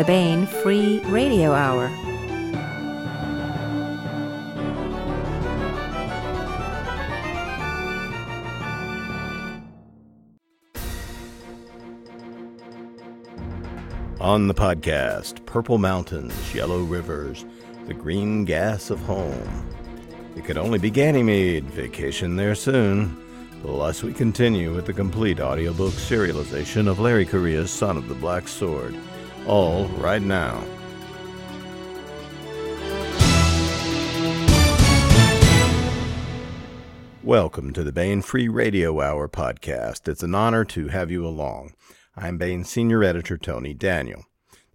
the Baen Free Radio Hour. On the podcast, Purple Mountains, Yellow Rivers, The Green Gas of Home. It could only be Ganymede, vacation there soon. Plus, we continue with the complete audiobook serialization of Larry Correia's Son of the Black Sword. All right now. Welcome to the Baen Free Radio Hour podcast. It's an honor to have you along. I'm Baen Senior Editor Tony Daniel.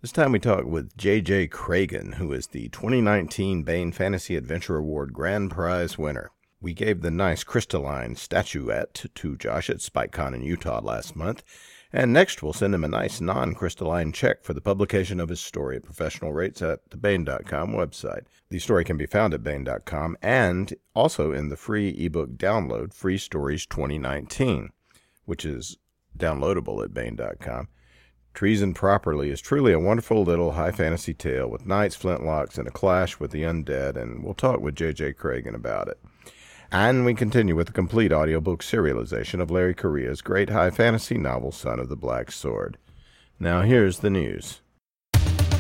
This time we talk with JJ Cragun, who is the 2019 Baen Fantasy Adventure Award Grand Prize winner. We gave the nice crystalline statuette to Josh at SpikeCon in Utah last month, and next we'll send him a nice non-crystalline check for the publication of his story at professional rates at the Baen.com website. The story can be found at Baen.com and also in the free ebook download, Free Stories 2019, which is downloadable at Baen.com. Treason Properly is truly a wonderful little high fantasy tale with knights, flintlocks, and a clash with the undead, and we'll talk with J.J. Cragun about it. And we continue with the complete audiobook serialization of Larry Correia's great high fantasy novel, Son of the Black Sword. Now here's the news. The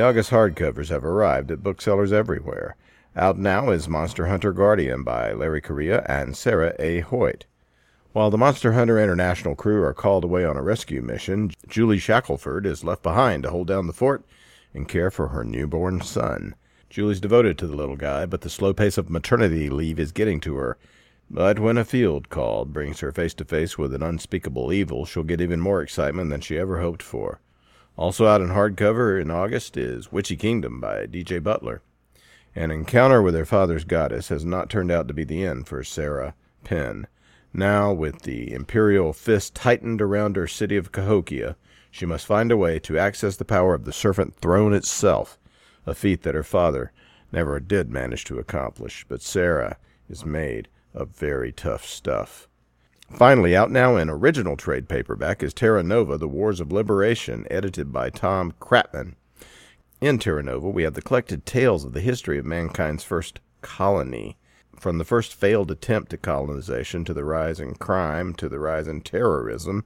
August hardcovers have arrived at booksellers everywhere. Out now is Monster Hunter Guardian by Larry Correia and Sarah A. Hoyt. While the Monster Hunter International crew are called away on a rescue mission, Julie Shackelford is left behind to hold down the fort and care for her newborn son. Julie's devoted to the little guy, but the slow pace of maternity leave is getting to her. But when a field call brings her face-to-face with an unspeakable evil, she'll get even more excitement than she ever hoped for. Also out in hardcover in August is Witchy Kingdom by D.J. Butler. An encounter with her father's goddess has not turned out to be the end for Sarah Penn. Now, with the imperial fist tightened around her city of Cahokia, she must find a way to access the power of the serpent throne itself, a feat that her father never did manage to accomplish, but Sarah is made of very tough stuff. Finally, out now in original trade paperback is Terra Nova, The Wars of Liberation, edited by Tom Kratman. In Terra Nova, we have the collected tales of the history of mankind's first colony, from the first failed attempt at colonization to the rise in crime, to the rise in terrorism,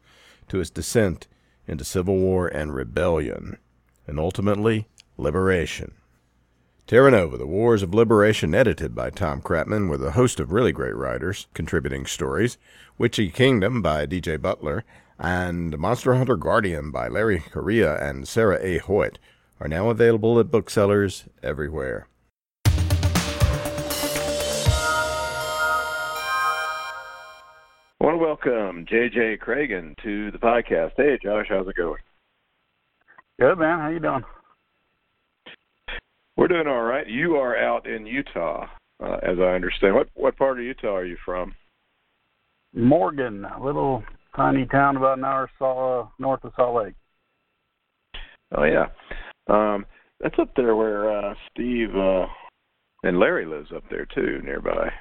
to its descent into civil war and rebellion, and ultimately, Liberation. Terra Nova, The Wars of Liberation, edited by Tom Kratman, with a host of really great writers contributing stories, Witchy Kingdom by D.J. Butler, and Monster Hunter Guardian by Larry Correia and Sarah A. Hoyt are now available at booksellers everywhere. I want to welcome J.J. Cragun to the podcast. Hey, Josh, how's it going? Good, man. How you doing? We're doing all right. You are out in Utah, as I understand. What part of Utah are you from? Morgan, a little tiny town about an hour north of Salt Lake. Oh, yeah. That's up there where Steve and Larry lives up there, too, nearby.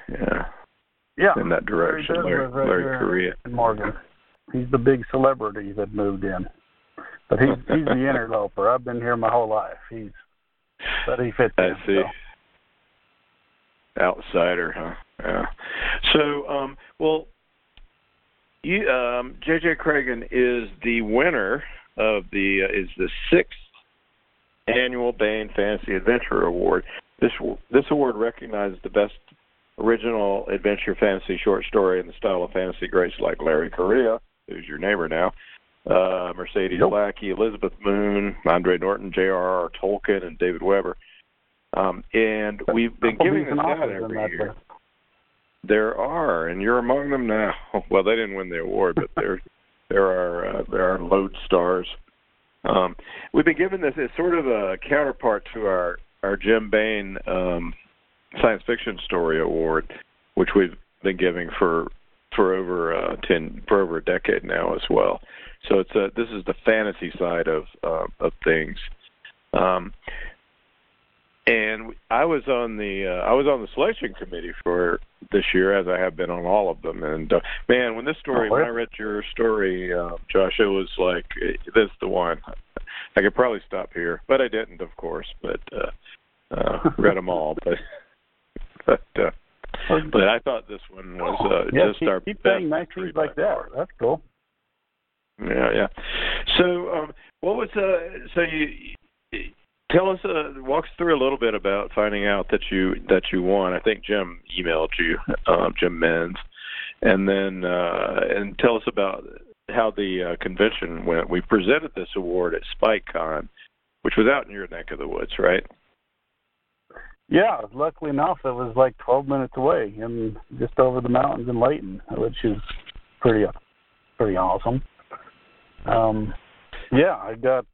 Yeah. In that direction, Larry Correia. Morgan. He's the big celebrity that moved in. But he's the interloper. I've been here my whole life. But he fits in. I see. So. Outsider, huh? Yeah. So, J.J. Cragun is the winner of the sixth annual Baen Fantasy Adventure Award. This award recognizes the best original adventure fantasy short story in the style of fantasy greats like Larry Correia, who's your neighbor now, Mercedes Lackey, Elizabeth Moon, Andre Norton, J.R.R. Tolkien, and David Weber. And we've been giving this out every year. There are, and you're among them now. Well, they didn't win the award, but there are lodestars. We've been given this as sort of a counterpart to our Jim Baen Science Fiction Story Award, which we've been giving for over a decade now as well. So this is the fantasy side of things. And I was on the selection committee for this year, as I have been on all of them. And man, when this story, when I read your story, Josh, it was like, this is the one. I could probably stop here, but I didn't, of course. But read them all. But I thought this one was our keep best. Keep saying nice things like that. That's cool. Yeah. So what was so you? Tell us, walk us through a little bit about finding out that you won. I think Jim emailed you, Jim Mintz, and then and tell us about how the convention went. We presented this award at SpikeCon, which was out in your neck of the woods, right? Yeah, luckily enough, it was like 12 minutes away, and just over the mountains in Layton, which is pretty awesome. Yeah, I got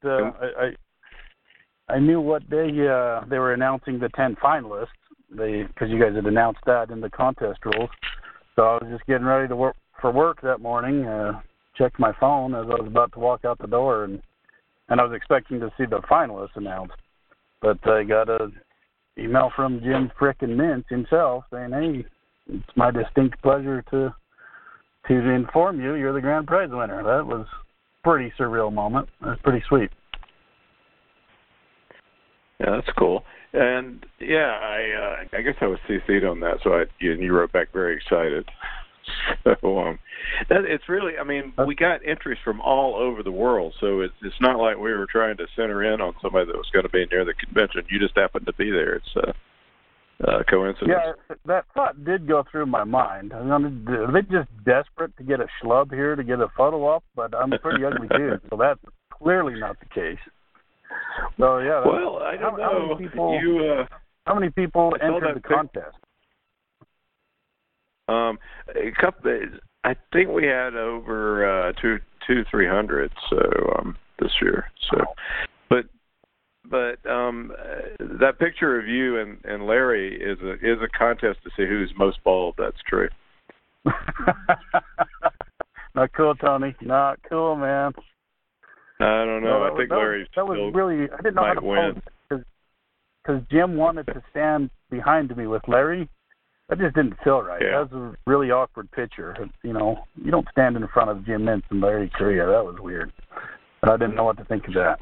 I knew what day they were announcing the 10 finalists, because you guys had announced that in the contest rules. So I was just getting ready to work that morning. Checked my phone as I was about to walk out the door, and I was expecting to see the finalists announced. But I got an email from Jim frickin' Mintz himself saying, "Hey, it's my distinct pleasure to inform you you're the grand prize winner." That was a pretty surreal moment. That was pretty sweet. Yeah, that's cool. And yeah, I guess I was CC'd on that, so you wrote back very excited. So it's really, I mean, we got entries from all over the world, so it's not like we were trying to center in on somebody that was going to be near the convention. You just happened to be there. It's a coincidence. Yeah, that thought did go through my mind. I mean, are they just desperate to get a schlub here to get a photo up? But I'm a pretty ugly dude, so that's clearly not the case. So yeah. Well, I don't know. How many people entered the contest? A couple. I think we had over 300. So this year. So, wow. But that picture of you and Larry is a contest to see who's most bald. That's true. Not cool, Tony. Not cool, man. I don't know. I think Larry still might win. That was really, I didn't know how to win, because Jim wanted to stand behind me with Larry. That just didn't feel right. Yeah. That was a really awkward picture. You know, you don't stand in front of Jim Mintz and Larry Correia. That was weird. But I didn't know what to think of that.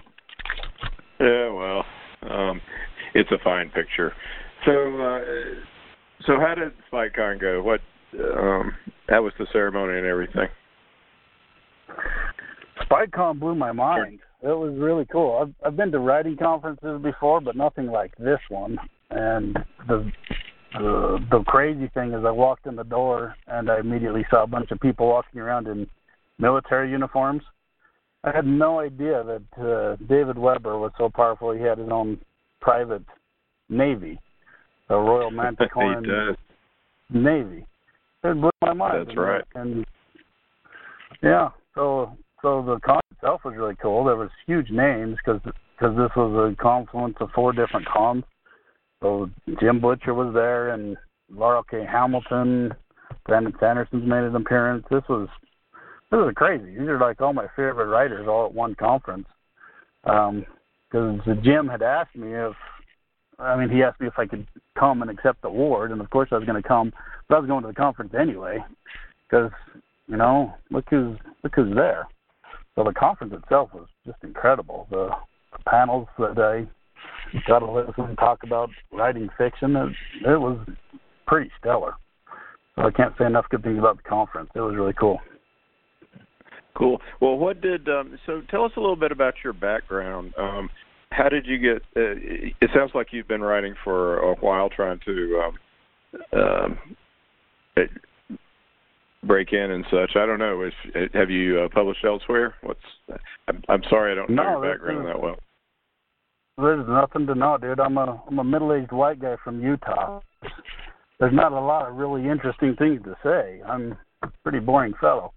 Yeah, well, it's a fine picture. So how did SpikeCon go? What? How was the ceremony and everything? SpikeCon blew my mind. It was really cool. I've been to writing conferences before, but nothing like this one. And the crazy thing is, I walked in the door and I immediately saw a bunch of people walking around in military uniforms. I had no idea that David Weber was so powerful. He had his own private navy, the Royal Manticoran Navy. It blew my mind. That's right. And yeah, So the con itself was really cool. There was huge names because this was a confluence of four different cons. So Jim Butcher was there, and Laurel K. Hamilton, Brandon Sanderson's made an appearance. This was crazy. These are like all my favorite writers all at one conference. Because Jim had asked me if I could come and accept the award, and of course I was going to come, but I was going to the conference anyway because, you know, look who's there. So the conference itself was just incredible. The panels that I got to listen and talk about writing fiction, it was pretty stellar. So I can't say enough good things about the conference. It was really cool. Cool. Well, so tell us a little bit about your background. How did you get, it sounds like you've been writing for a while trying to break in and such. I don't know. Have you published elsewhere? I'm sorry, I don't know your background that well. There's nothing to know, dude. I'm a middle-aged white guy from Utah. There's not a lot of really interesting things to say. I'm a pretty boring fellow.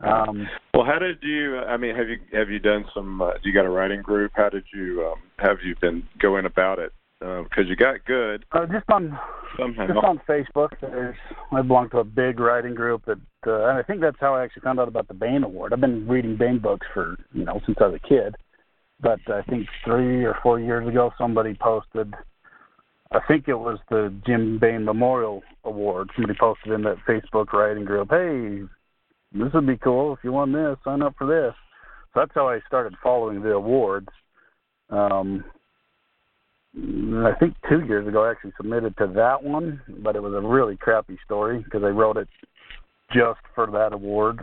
Well, how did you? I mean, have you done some? You got a writing group? How did you? Have you been going about it? Because you got good. Just on Facebook. I belong to a big writing group and I think that's how I actually found out about the Baen Award. I've been reading Baen books for since I was a kid, but I think 3 or 4 years ago somebody posted I think it was the Jim Baen Memorial Award. Somebody posted in that Facebook writing group, hey, this would be cool. If you won this, sign up for this. So that's how I started following the awards. I think 2 years ago I actually submitted to that one, but it was a really crappy story because I wrote it just for that award.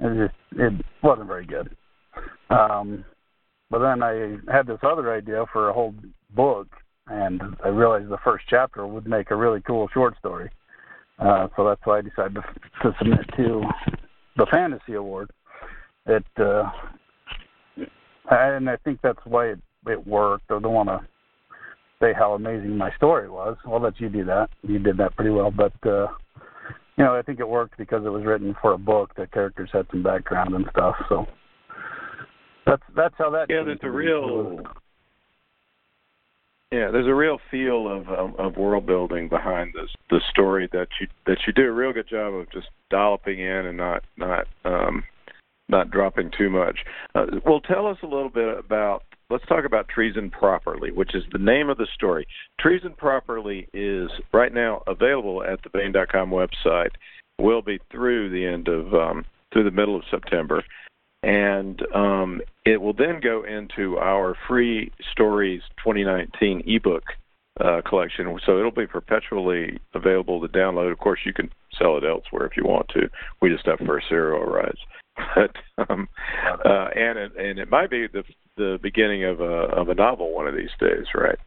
It wasn't very good. But then I had this other idea for a whole book, and I realized the first chapter would make a really cool short story. So that's why I decided to submit to the Fantasy Award. And I think that's why it worked. I don't want to say how amazing my story was. I'll let you do that. You did that pretty well. But, I think it worked because it was written for a book. The characters had some background and stuff. So that's how that came. Yeah, there's a real feel of world building behind this the story that you do a real good job of just dolloping in and not dropping too much. Well, tell us a little bit about. Let's talk about Treason Properly, which is the name of the story. Treason Properly is right now available at the Baen.com website. Will be through the end of through the middle of September. And it will then go into our Free Stories 2019 ebook collection. So it'll be perpetually available to download. Of course, you can sell it elsewhere if you want to. We just have first serial rights. But and it might be the beginning of a novel one of these days, right?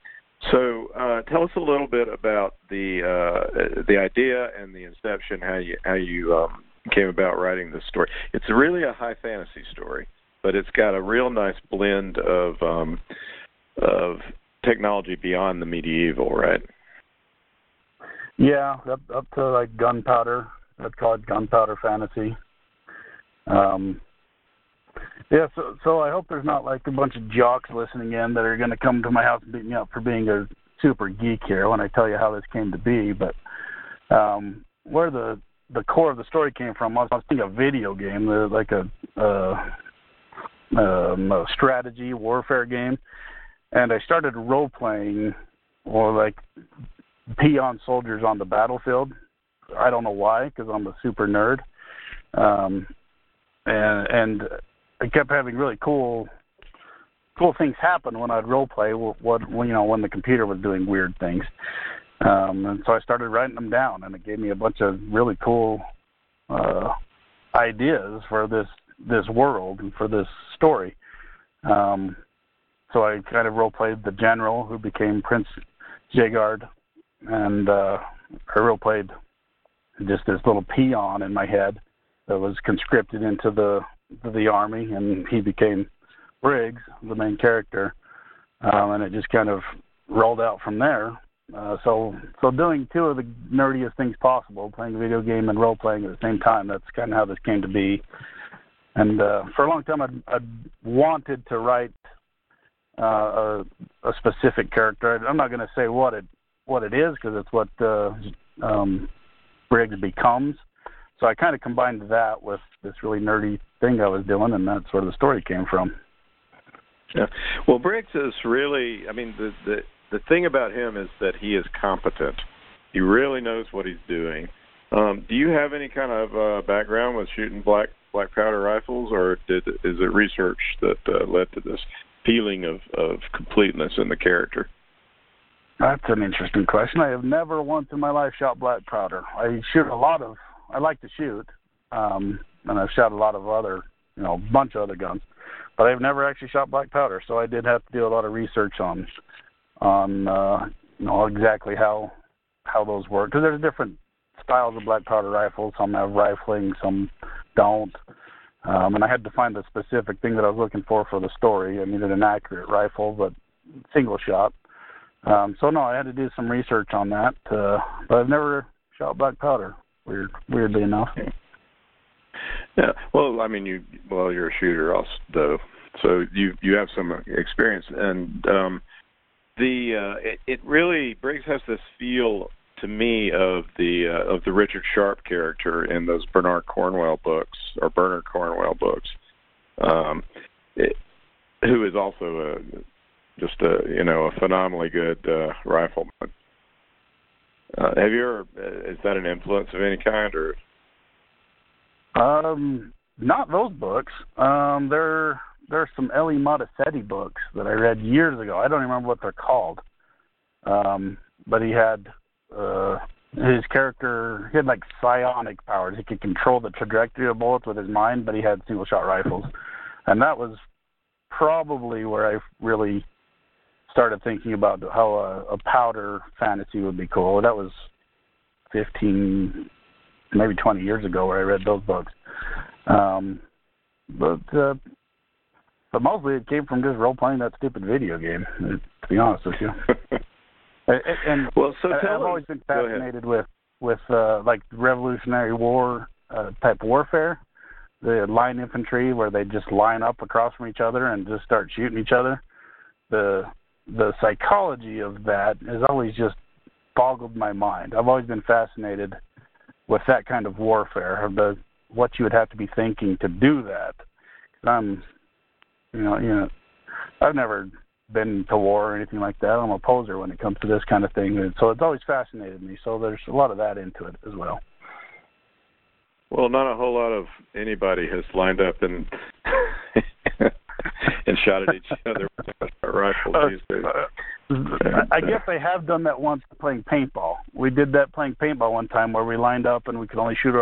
So tell us a little bit about the idea and the inception, how you came about writing this story. It's really a high fantasy story, but it's got a real nice blend of technology beyond the medieval, right? Yeah, up to like gunpowder. I'd call it gunpowder fantasy. So I hope there's not like a bunch of jocks listening in that are going to come to my house and beat me up for being a super geek here when I tell you how this came to be. But where the core of the story came from. I was thinking a video game, like a strategy warfare game, and I started role playing, or like peon soldiers on the battlefield. I don't know why, because I'm a super nerd, and I kept having really cool things happen when I'd role play. When the computer was doing weird things. And so I started writing them down, and it gave me a bunch of really cool ideas for this world and for this story. So I kind of role-played the general who became Prince Gegard, and I role-played just this little peon in my head that was conscripted into the army, and he became Briggs, the main character, and it just kind of rolled out from there. So doing two of the nerdiest things possible, playing a video game and role-playing at the same time, that's kind of how this came to be. And for a long time, I wanted to write a specific character. I'm not going to say what it is because it's what Briggs becomes. So I kind of combined that with this really nerdy thing I was doing, and that's where the story came from. Yeah. Well, Briggs is really, I mean, The thing about him is that he is competent. He really knows what he's doing. Do you have any kind of background with shooting black powder rifles, or is it research that led to this feeling of completeness in the character? That's an interesting question. I have never once in my life shot black powder. I like to shoot, and I've shot a lot of other, a bunch of other guns, but I've never actually shot black powder, so I did have to do a lot of research on exactly how those work, because there's different styles of black powder rifles. Some have rifling, some don't, and I had to find the specific thing that I was looking for the story. I needed an accurate rifle, but single shot. So I had to do some research on that, but I've never shot black powder. Weirdly enough. Yeah. Well, I mean, you're a shooter also, though, so you have some experience and. It really, Briggs has this feel to me of the Richard Sharp character in those Bernard Cornwell books, who is also just a phenomenally good rifleman. Have you ever? Is that an influence of any kind, or? Not those books. There's some Ellie Montessetti books that I read years ago. I don't remember what they're called. But he had his character. He had like psionic powers. He could control the trajectory of bullets with his mind. But he had single shot rifles, and that was probably where I really started thinking about how a powder fantasy would be cool. That was 15, maybe 20 years ago where I read those books. But mostly it came from just role-playing that stupid video game, to be honest with you. I've always been fascinated with like Revolutionary War type warfare, the line infantry where they just line up across from each other and just start shooting each other. The psychology of that has always just boggled my mind. I've always been fascinated with that kind of warfare, of what you would have to be thinking to do that. I've never been to war or anything like that. I'm a poser when it comes to this kind of thing, and so it's always fascinated me. So there's a lot of that into it as well. Well, not a whole lot of anybody has lined up and and shot at each other with a rifle these days. I guess they have done that once playing paintball. We did that playing paintball one time where we lined up and we could only shoot we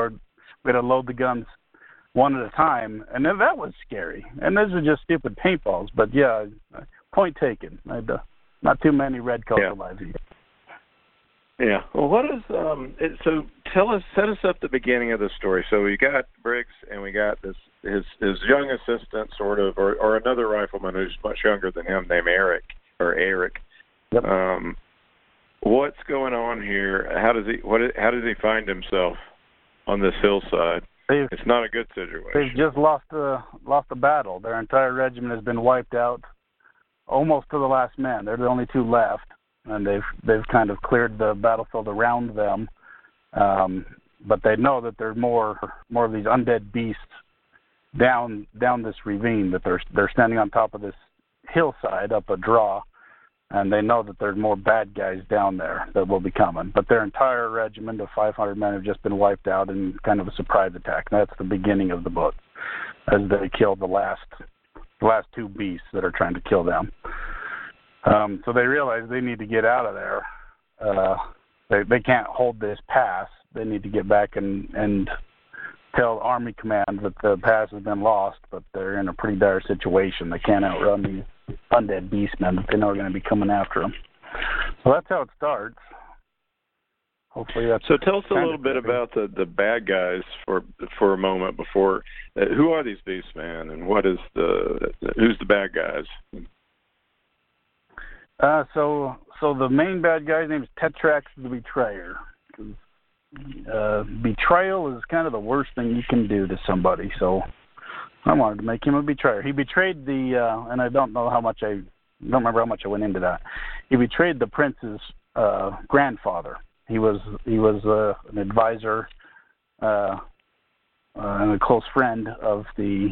had to load the guns one at a time, and then that was scary. And those are just stupid paintballs, but yeah, point taken. I had not too many red color lives either. Yeah. Well, what is so? Set us up the beginning of the story. So we got Briggs, and we got this his young assistant, sort of, or another rifleman who's much younger than him, named Eric. Yep. What's going on here? How does he find himself on this hillside? It's not a good situation. They've just lost a battle. Their entire regiment has been wiped out, almost to the last man. They're the only two left. And they've kind of cleared the battlefield around them, but they know that there are more of these undead beasts down this ravine. That they're standing on top of this hillside up a draw, and they know that there's more bad guys down there that will be coming. But their entire regiment of 500 men have just been wiped out in kind of a surprise attack. And that's the beginning of the book, as they kill the last two beasts that are trying to kill them. So they realize they need to get out of there. They can't hold this pass. They need to get back and tell Army Command that the pass has been lost, but they're in a pretty dire situation. They can't outrun these undead beastmen that they know are going to be coming after them. So that's how it starts. Hopefully that's so. Tell us a little bit about the bad guys for a moment before. Who are these beastmen, and who's the bad guys? So the main bad guy's name is Tetrax the Betrayer. Betrayal is kind of the worst thing you can do to somebody, so I wanted to make him a betrayer. He betrayed and I don't know how much I went into that. He betrayed the prince's grandfather. He was an advisor and a close friend of the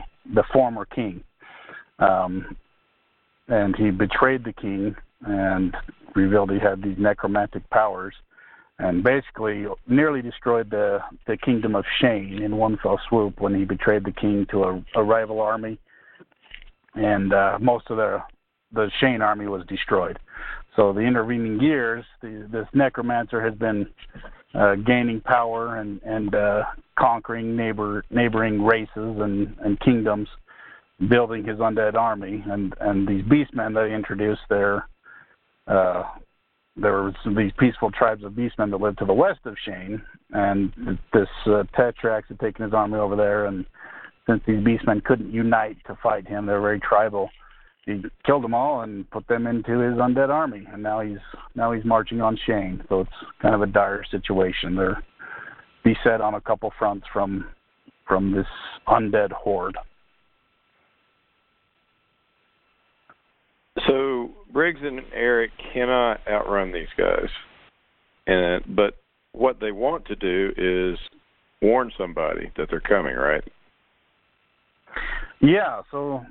former king, and he betrayed the king. And revealed he had these necromantic powers, and basically nearly destroyed the kingdom of Shane in one fell swoop when he betrayed the king to a rival army, and most of the Shane army was destroyed. So the intervening years, this necromancer has been gaining power and conquering neighboring races and kingdoms, building his undead army, and these beastmen that he introduced there. There were these peaceful tribes of beastmen that lived to the west of Shane, and this Tetrax had taken his army over there, and since these beastmen couldn't unite to fight him, they were very tribal, he killed them all and put them into his undead army, and now he's marching on Shane, so it's kind of a dire situation. They're beset on a couple fronts from this undead horde. So Briggs and Eric cannot outrun these guys, but what they want to do is warn somebody that they're coming, right? Yeah, so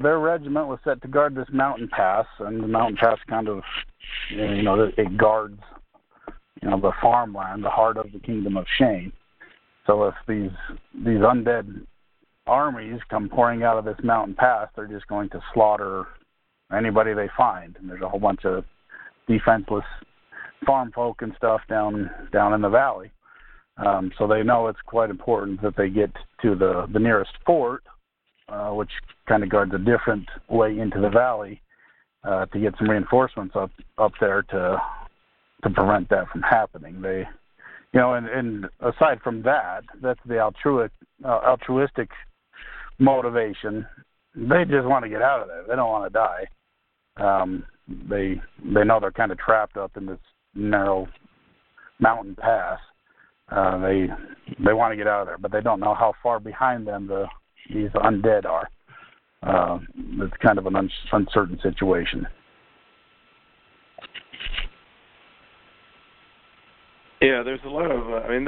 their regiment was set to guard this mountain pass, and the mountain pass kind of, you know, it guards, you know, the farmland, the heart of the kingdom of Shane. So if these undead armies come pouring out of this mountain pass, they're just going to slaughter anybody they find. And there's a whole bunch of defenseless farm folk and stuff down in the valley. So they know it's quite important that they get to the nearest fort, which kind of guards a different way into the valley, to get some reinforcements up there to prevent that from happening. They, you know, and aside from that, that's the altruistic motivation. They just want to get out of there. They don't want to die. They know they're kind of trapped up in this narrow mountain pass. They want to get out of there, but they don't know how far behind them these undead are. It's kind of an uncertain situation. Yeah, there's a lot of. I mean,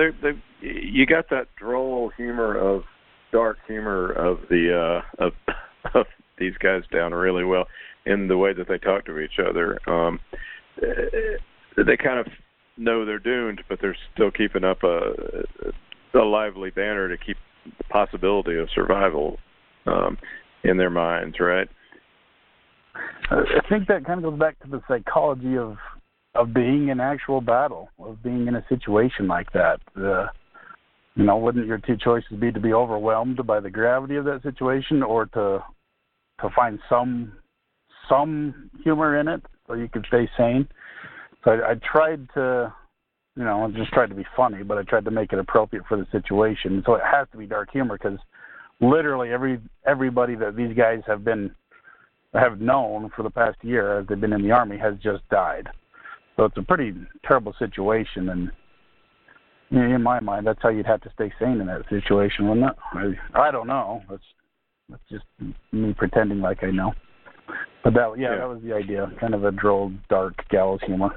you got that droll humor of dark humor of the of these guys down really well in the way that they talk to each other. They kind of know they're doomed, but they're still keeping up a lively banner to keep the possibility of survival in their minds, right? I think that kind of goes back to the psychology of being in actual battle, of being in a situation like that. You know, wouldn't your two choices be to be overwhelmed by the gravity of that situation, or to find some humor in it so you could stay sane? So I tried to, you know, I just tried to be funny, but I tried to make it appropriate for the situation. So it has to be dark humor, because literally everybody that these guys have known for the past year as they've been in the army has just died. So it's a pretty terrible situation, and in my mind, that's how you'd have to stay sane in that situation, wouldn't it? I don't know. That's just me pretending like I know. But that was the idea, kind of a droll, dark gallows humor.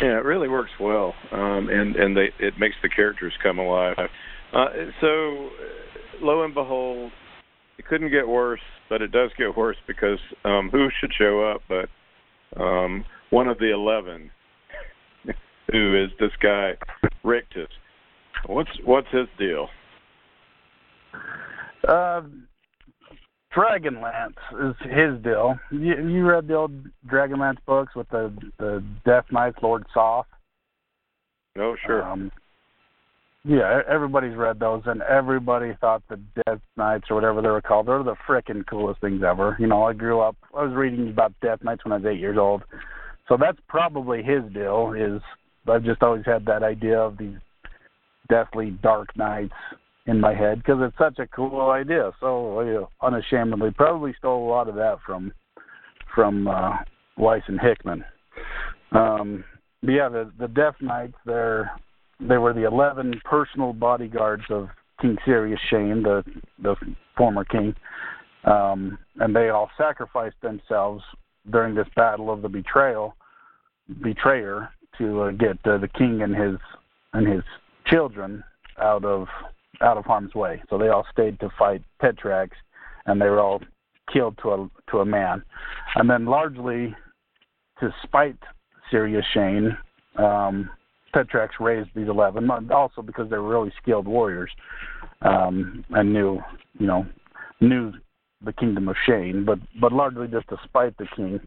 Yeah, it really works well, and it makes the characters come alive. So, lo and behold, it couldn't get worse, but it does get worse because who should show up but one of the 11, who is this guy, Rictus. What's his deal? Dragonlance is his deal. You read the old Dragonlance books with the Death Knights, Lord Soth? Oh, sure. Yeah, everybody's read those, and everybody thought the Death Knights, or whatever they were called, they're the frickin' coolest things ever. You know, I was reading about Death Knights when I was 8 years old. So that's probably his deal, I've just always had that idea of these deathly dark knights in my head, because it's such a cool idea. So unashamedly, probably stole a lot of that from Weiss and Hickman. But yeah, the Death Knights, they were the 11 personal bodyguards of King Sirius Shane, the former king, and they all sacrificed themselves during this battle of the betrayer to get the king and his children out of harm's way. So they all stayed to fight Tetrax, and they were all killed to a man. And then largely to spite Sirius Shane, Tetrax raised these 11, also because they were really skilled warriors, and knew the kingdom of Shane, but largely just to spite the king,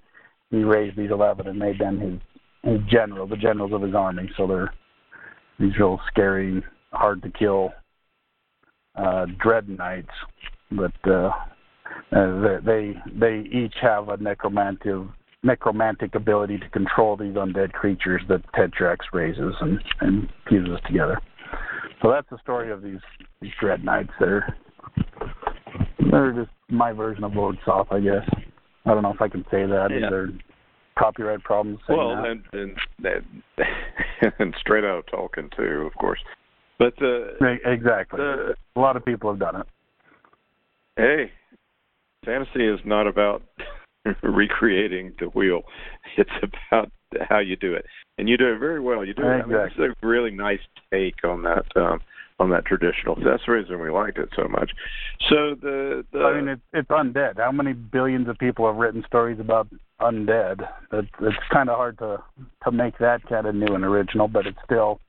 he raised these 11 and made them his general, the generals of his army. So they're these real scary, hard to kill dread knights, but they each have a necromantic ability to control these undead creatures that Tetrax raises and fuses together. So that's the story of these dread knights. They're just my version of Lord Soth, I guess. I don't know if I can say that. Yeah. Is there copyright problems? Well, that? And straight out of Tolkien, too, of course. But exactly. A lot of people have done it. Hey, fantasy is not about recreating the wheel. It's about how you do it. And you do it very well. You do it. Exactly. I mean, it's a really nice take on that on that traditional. So that's the reason we liked it so much. So the I mean, it's undead. How many billions of people have written stories about undead? It's kind of hard to make that kind of new and original, but it's still,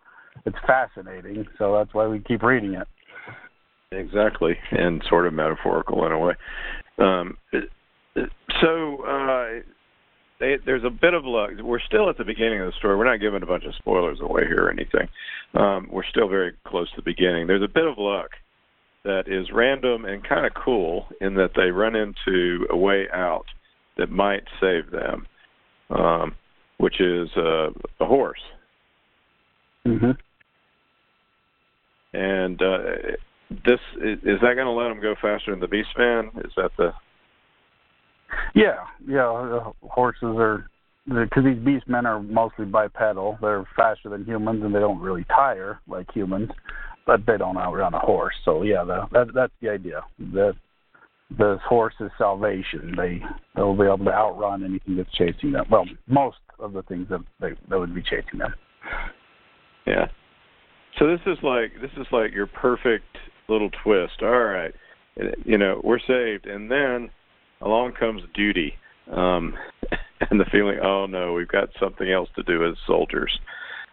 it's fascinating. So that's why we keep reading it. Exactly, and sort of metaphorical in a way. There's a bit of luck. We're still at the beginning of the story. We're not giving a bunch of spoilers away here or anything. We're still very close to the beginning. There's a bit of luck that is random and kind of cool in that they run into a way out that might save them, which is a horse. Mm-hmm. And is that going to let them go faster than the Beastman? Is that the... Yeah, horses are, because these beastmen are mostly bipedal. They're faster than humans, and they don't really tire like humans, but they don't outrun a horse. So yeah, that's the idea. That this horse is salvation. They'll be able to outrun anything that's chasing them. Well, most of the things that would be chasing them. Yeah. So this is like your perfect little twist. All right, you know, we're saved, and then along comes duty, and the feeling, oh no, we've got something else to do as soldiers.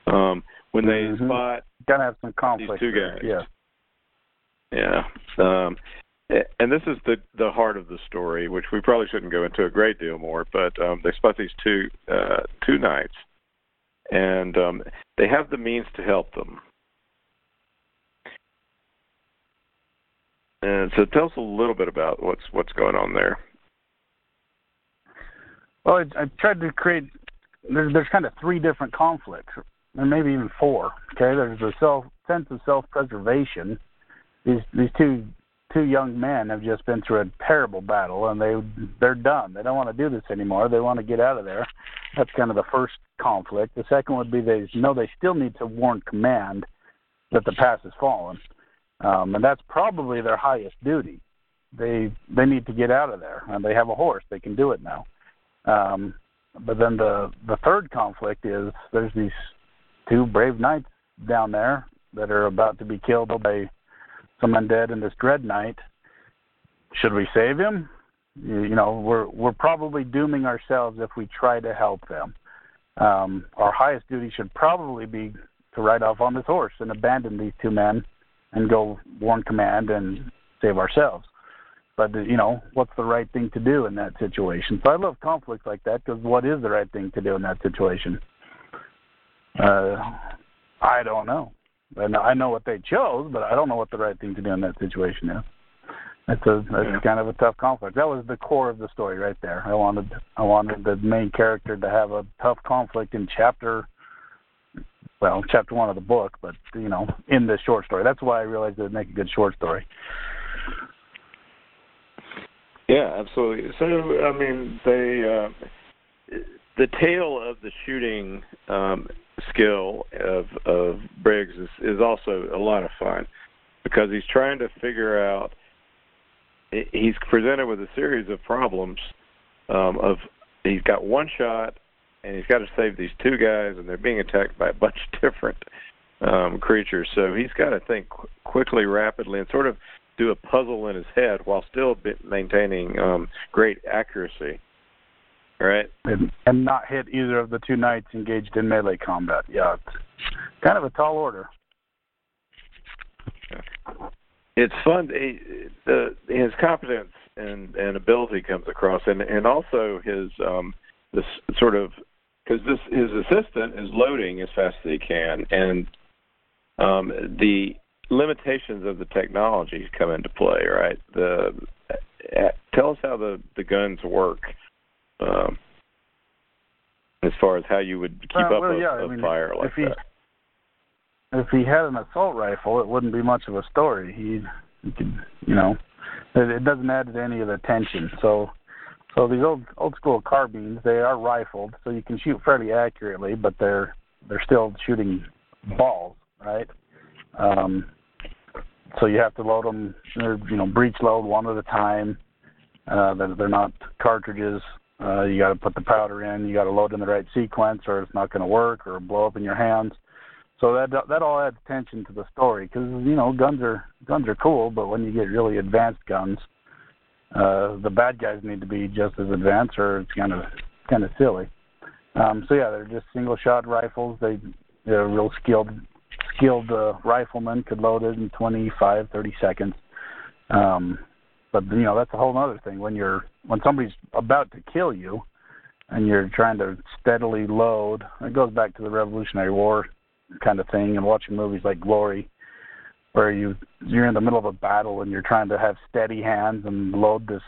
When they spot, gotta have some conflict. These two guys, yeah. And this is the heart of the story, which we probably shouldn't go into a great deal more. But they spot these two knights, and they have the means to help them. And so, tell us a little bit about what's going on there. Well, I tried to create. There's kind of three different conflicts, and maybe even four. Okay, there's a sense of self-preservation. These two young men have just been through a terrible battle, and they're done. They don't want to do this anymore. They want to get out of there. That's kind of the first conflict. The second would be they know they still need to warn command that the pass has fallen, and that's probably their highest duty. They need to get out of there, and they have a horse. They can do it now. But then the third conflict is there's these two brave knights down there that are about to be killed by some undead and this dread knight. Should we save him? You know, we're probably dooming ourselves if we try to help them. Our highest duty should probably be to ride off on this horse and abandon these two men and go warn command and save ourselves. But, you know, what's the right thing to do in that situation? So I love conflicts like that, because what is the right thing to do in that situation? I don't know. I know what they chose, but I don't know what the right thing to do in that situation is. That's kind of a tough conflict. That was the core of the story right there. I wanted the main character to have a tough conflict in chapter one of the book, but, you know, in the short story. That's why I realized it would make a good short story. Yeah, absolutely. So, I mean, the tale of the shooting skill of Briggs is also a lot of fun, because he's trying to figure out, he's presented with a series of problems of he's got one shot, and he's got to save these two guys, and they're being attacked by a bunch of different creatures. So he's got to think quickly, rapidly, and sort of do a puzzle in his head while still maintaining great accuracy. All right? And not hit either of the two knights engaged in melee combat. Yeah, it's kind of a tall order. It's fun. His competence and ability comes across, and also his this sort of... Because his assistant is loading as fast as he can, and the limitations of the technology come into play, right? Tell us how the guns work as far as how you would keep up with fire like that. If he had an assault rifle, it wouldn't be much of a story. He could, you know, it doesn't add to any of the tension. So these old school carbines, they are rifled, so you can shoot fairly accurately, but they're still shooting balls, right? So you have to load them, you know, breech load one at a time. They're not cartridges. You got to put the powder in. You got to load in the right sequence, or it's not going to work, or blow up in your hands. So that all adds tension to the story, because guns are cool, but when you get really advanced guns, the bad guys need to be just as advanced, or it's kind of silly. They're just single shot rifles. They're real skilled riflemen could load it in 25, 30 seconds. But that's a whole other thing when somebody's about to kill you, and you're trying to steadily load. It goes back to the Revolutionary War kind of thing, and watching movies like Glory, where you're in the middle of a battle and you're trying to have steady hands and load this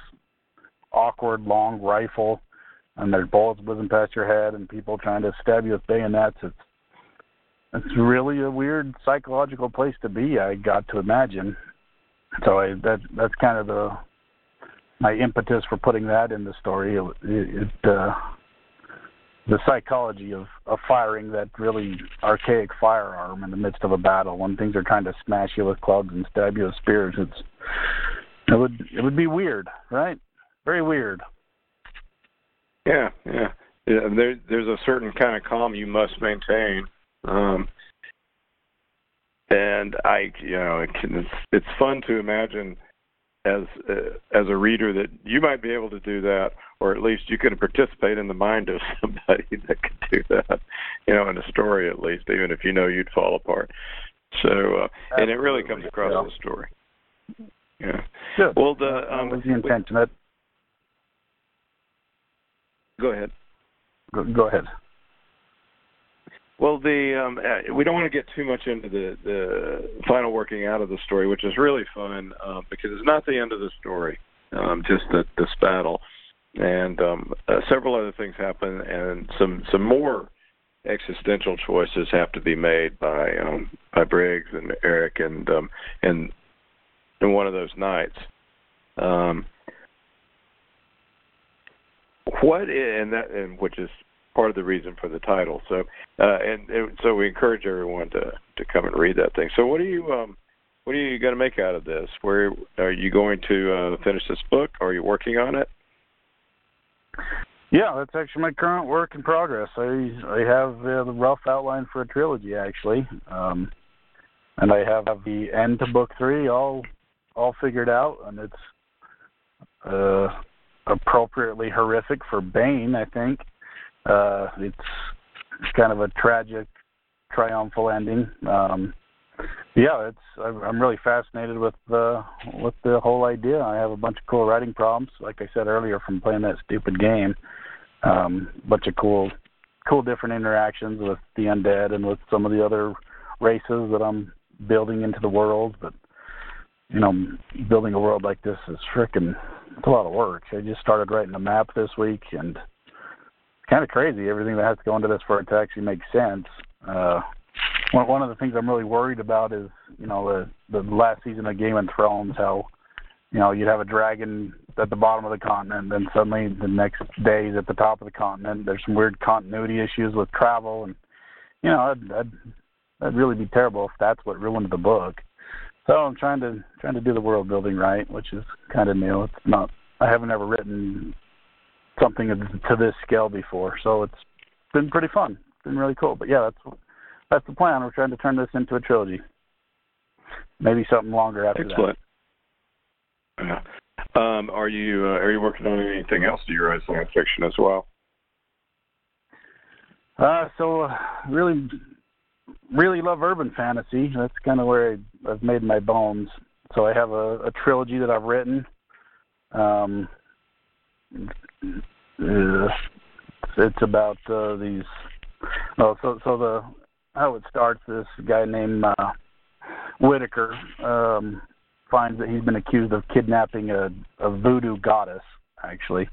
awkward long rifle, and there's bullets whizzing past your head and people trying to stab you with bayonets. It's really a weird psychological place to be, I got to imagine. So that's kind of my impetus for putting that in the story. The psychology of firing that really archaic firearm in the midst of a battle when things are trying to smash you with clubs and stab you with spears. It would be weird, right? Very weird. Yeah. There's a certain kind of calm you must maintain, it's fun to imagine as a reader that you might be able to do that, or at least you can participate in the mind of somebody that could do that, in a story at least, even if you'd fall apart. So, and it really comes across in the story. Yeah. Sure. Well, that was the intention. Go ahead. Go ahead. Well, we don't want to get too much into the final working out of the story, which is really fun because it's not the end of the story, just this battle. And several other things happen, and some more existential choices have to be made by Briggs and Eric and one of those nights. Which is part of the reason for the title. So, so we encourage everyone to come and read that thing. So, what are you going to make out of this? Where are you going to finish this book? Are you working on it? Yeah, that's actually my current work in progress. I have the rough outline for a trilogy actually, and I have the end to book 3 all figured out, and it's appropriately horrific for Baen, I think. It's kind of a tragic, triumphal ending. I'm really fascinated with the whole idea. I have a bunch of cool writing problems, like I said earlier, from playing that stupid game. Bunch of cool different interactions with the undead and with some of the other races that I'm building into the world. But building a world like this is it's a lot of work. I just started writing a map this week, and kind of crazy. Everything that has to go into this for it to actually make sense. One of the things I'm really worried about is, the last season of Game of Thrones, how, you'd have a dragon at the bottom of the continent, then suddenly the next day he's at the top of the continent. There's some weird continuity issues with travel, and, that'd really be terrible if that's what ruined the book. So I'm trying to do the world building right, which is kind of new. I haven't ever written something to this scale before, so it's been pretty fun. It's been really cool. But that's the plan. We're trying to turn this into a trilogy. Maybe something longer after that. Excellent. Yeah. Are you working on anything else? Do you write science fiction as well? Really, really love urban fantasy. That's kind of where I've made my bones. So I have a trilogy that I've written. It's about these. How it starts, this guy named Whitaker finds that he's been accused of kidnapping a voodoo goddess, actually.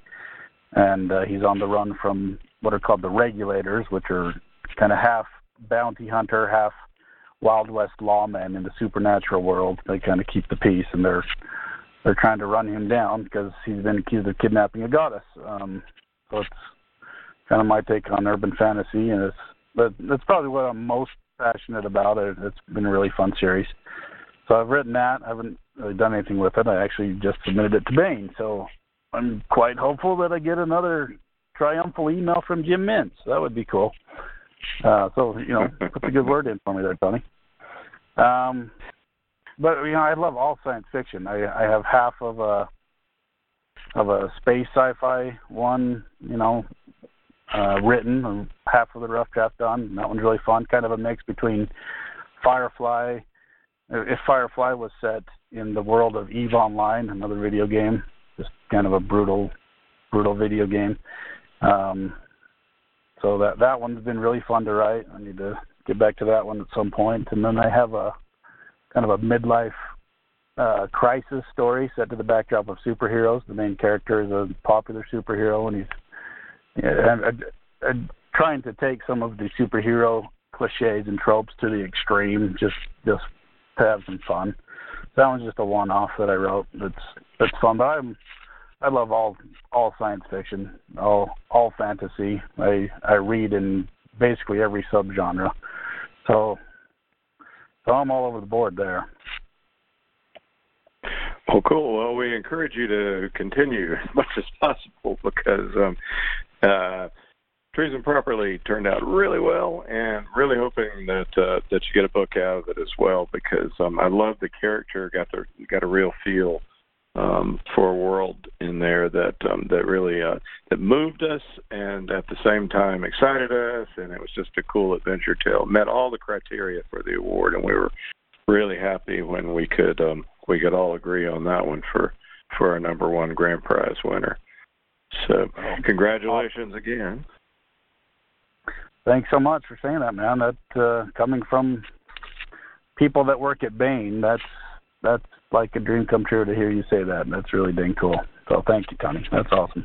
And he's on the run from what are called the regulators, which are kind of half bounty hunter, half Wild West lawmen in the supernatural world. They kind of keep the peace, and they're trying to run him down because he's been accused of kidnapping a goddess. So it's kind of my take on urban fantasy, and but that's probably what I'm most passionate about. It's been a really fun series. So I've written that. I haven't really done anything with it. I actually just submitted it to Baen. So I'm quite hopeful that I get another triumphal email from Jim Mintz. That would be cool. So, you know, put the good word in for me there, Tony. But, you know, I love all science fiction. I have half of a space sci-fi one, you know, written, and half of the rough draft done. And that one's really fun, kind of a mix between Firefly. If Firefly was set in the world of EVE Online, another video game, just kind of a brutal video game. So that one's been really fun to write. I need to get back to that one at some point. And then I have a kind of a midlife crisis story set to the backdrop of superheroes. The main character is a popular superhero, and he's trying to take some of the superhero cliches and tropes to the extreme, just to have some fun. That one's just a one-off that I wrote. That's fun. But I love all science fiction, all fantasy. I read in basically every subgenre, so I'm all over the board there. Well, cool. Well, we encourage you to continue as much as possible because Treason Properly turned out really well, and really hoping that you get a book out of it as well because I love the character. Got a real feel. For a world in there that really that moved us and at the same time excited us, and it was just a cool adventure tale. Met all the criteria for the award, and we were really happy when we could all agree on that one for our number one grand prize winner. So congratulations again. Thanks so much for saying that, man. That coming from people that work at Baen, that's like a dream come true to hear you say that. That's really dang cool. So thank you, Tony. That's awesome.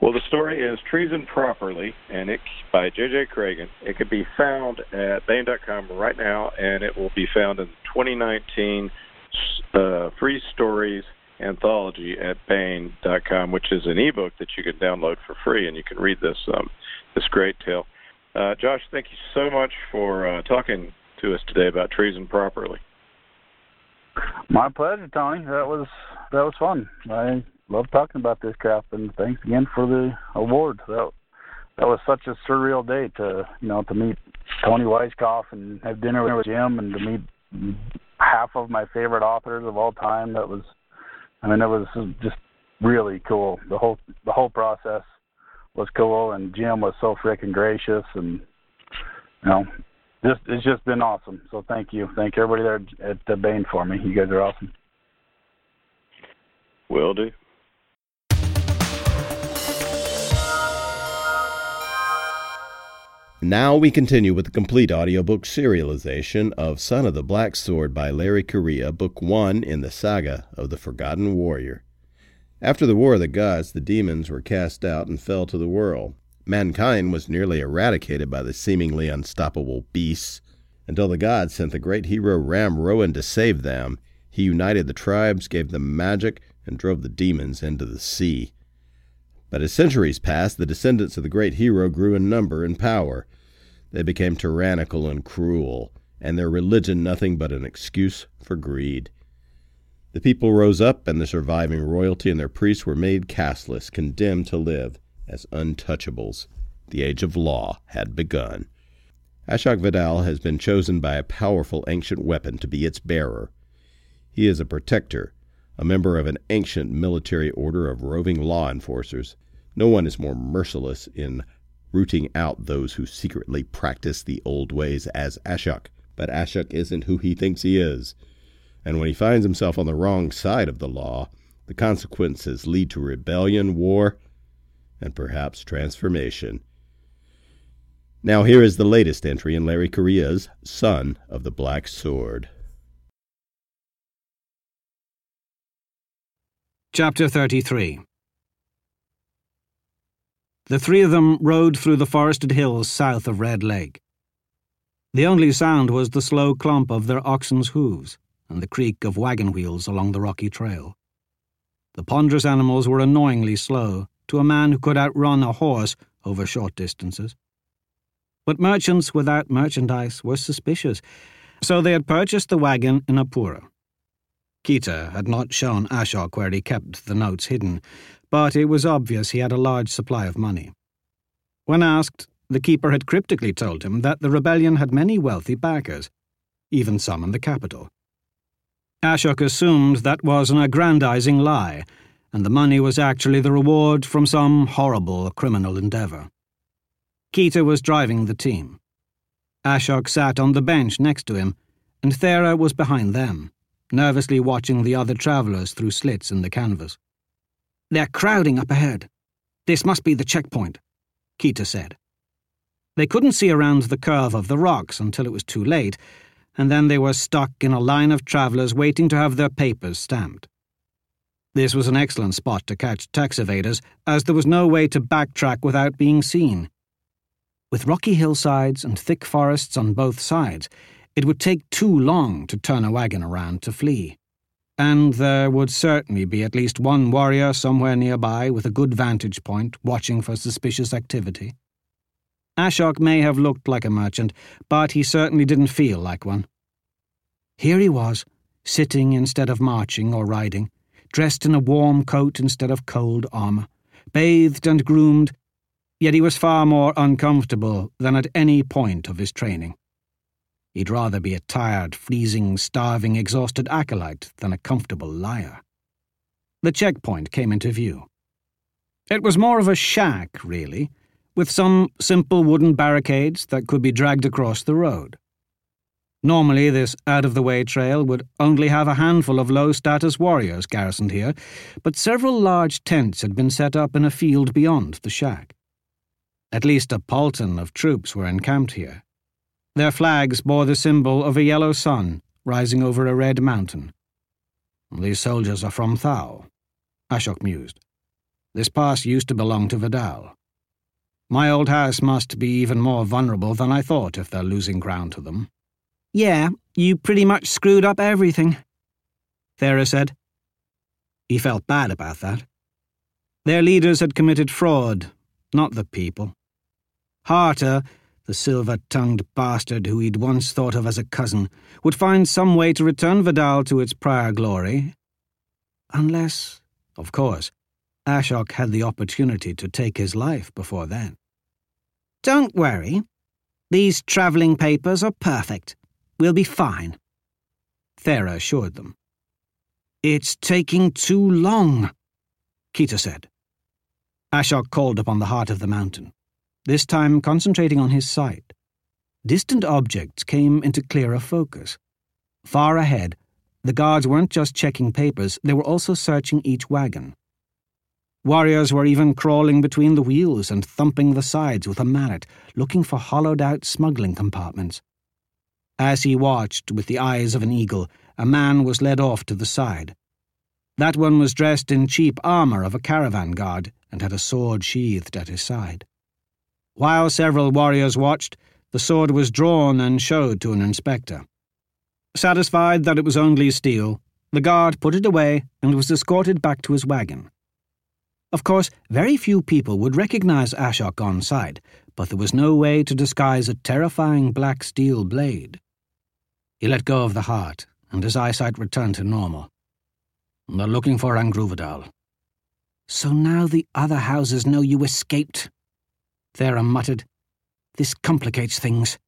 Well, the story is Treason Properly, and it's by JJ Cragun. It can be found at Baen.com right now, and it will be found in the 2019 Free Stories Anthology at Baen.com, which is an ebook that you can download for free, and you can read this great tale. Josh, thank you so much for talking to us today about Treason Properly. My pleasure, Tony. That was fun. I love talking about this crap, and thanks again for the award. That was such a surreal day to meet Tony Weiskopf and have dinner with Jim, and to meet half of my favorite authors of all time. That was just really cool. The whole process was cool, and Jim was so freaking gracious, and you know. It's just been awesome. So thank you. Thank everybody there at the Baen for me. You guys are awesome. Will do. Now we continue with the complete audiobook serialization of Son of the Black Sword by Larry Correia, Book 1 in the Saga of the Forgotten Warrior. After the War of the Gods, the demons were cast out and fell to the world. Mankind was nearly eradicated by the seemingly unstoppable beasts, until the gods sent the great hero Ram Rowan to save them. He united the tribes, gave them magic, and drove the demons into the sea. But as centuries passed, the descendants of the great hero grew in number and power. They became tyrannical and cruel, and their religion nothing but an excuse for greed. The people rose up, and the surviving royalty and their priests were made casteless, condemned to live as untouchables. The age of law had begun. Ashok Vidal has been chosen by a powerful ancient weapon to be its bearer. He is a protector, a member of an ancient military order of roving law enforcers. No one is more merciless in rooting out those who secretly practice the old ways as Ashok, but Ashok isn't who he thinks he is. And when he finds himself on the wrong side of the law, the consequences lead to rebellion, war, and perhaps transformation. Now here is the latest entry in Larry Correia's Son of the Black Sword. Chapter 33. The three of them rode through the forested hills south of Red Lake. The only sound was the slow clomp of their oxen's hooves and the creak of wagon wheels along the rocky trail. The ponderous animals were annoyingly slow, to a man who could outrun a horse over short distances. But merchants without merchandise were suspicious, so they had purchased the wagon in Apura. Kita had not shown Ashok where he kept the notes hidden, but it was obvious he had a large supply of money. When asked, The Keeper had cryptically told him that the rebellion had many wealthy backers, even some in the capital. Ashok assumed that was an aggrandizing lie, and the money was actually the reward from some horrible criminal endeavor. Keita was driving the team. Ashok sat on the bench next to him, and Thera was behind them, nervously watching the other travelers through slits in the canvas. "They're crowding up ahead. This must be the checkpoint," Keita said. They couldn't see around the curve of the rocks until it was too late, and then they were stuck in a line of travelers waiting to have their papers stamped. This was an excellent spot to catch tax evaders, as there was no way to backtrack without being seen. With rocky hillsides and thick forests on both sides, it would take too long to turn a wagon around to flee. And there would certainly be at least one warrior somewhere nearby with a good vantage point watching for suspicious activity. Ashok may have looked like a merchant, but he certainly didn't feel like one. Here he was, sitting instead of marching or riding, dressed in a warm coat instead of cold armor, bathed and groomed, yet he was far more uncomfortable than at any point of his training. He'd rather be a tired, freezing, starving, exhausted acolyte than a comfortable liar. The checkpoint came into view. It was more of a shack, really, with some simple wooden barricades that could be dragged across the road. Normally, this out-of-the-way trail would only have a handful of low-status warriors garrisoned here, but several large tents had been set up in a field beyond the shack. At least a palton of troops were encamped here. Their flags bore the symbol of a yellow sun rising over a red mountain. "These soldiers are from Thau," Ashok mused. "This pass used to belong to Vidal. My old house must be even more vulnerable than I thought if they're losing ground to them." "Yeah, you pretty much screwed up everything," Thera said. He felt bad about that. Their leaders had committed fraud, not the people. Harter, the silver-tongued bastard who he'd once thought of as a cousin, would find some way to return Vidal to its prior glory. Unless, of course, Ashok had the opportunity to take his life before then. "Don't worry. These travelling papers are perfect. We'll be fine," Thera assured them. "It's taking too long," Keita said. Ashok called upon the heart of the mountain, this time concentrating on his sight. Distant objects came into clearer focus. Far ahead, the guards weren't just checking papers, they were also searching each wagon. Warriors were even crawling between the wheels and thumping the sides with a mallet, looking for hollowed-out smuggling compartments. As he watched with the eyes of an eagle, a man was led off to the side. That one was dressed in cheap armor of a caravan guard and had a sword sheathed at his side. While several warriors watched, the sword was drawn and showed to an inspector. Satisfied that it was only steel, the guard put it away and was escorted back to his wagon. Of course, very few people would recognize Ashok on sight, but there was no way to disguise a terrifying black steel blade. He let go of the heart, and his eyesight returned to normal. "They're looking for Angruvadal." "So now the other houses know you escaped," Thera muttered. "This complicates things."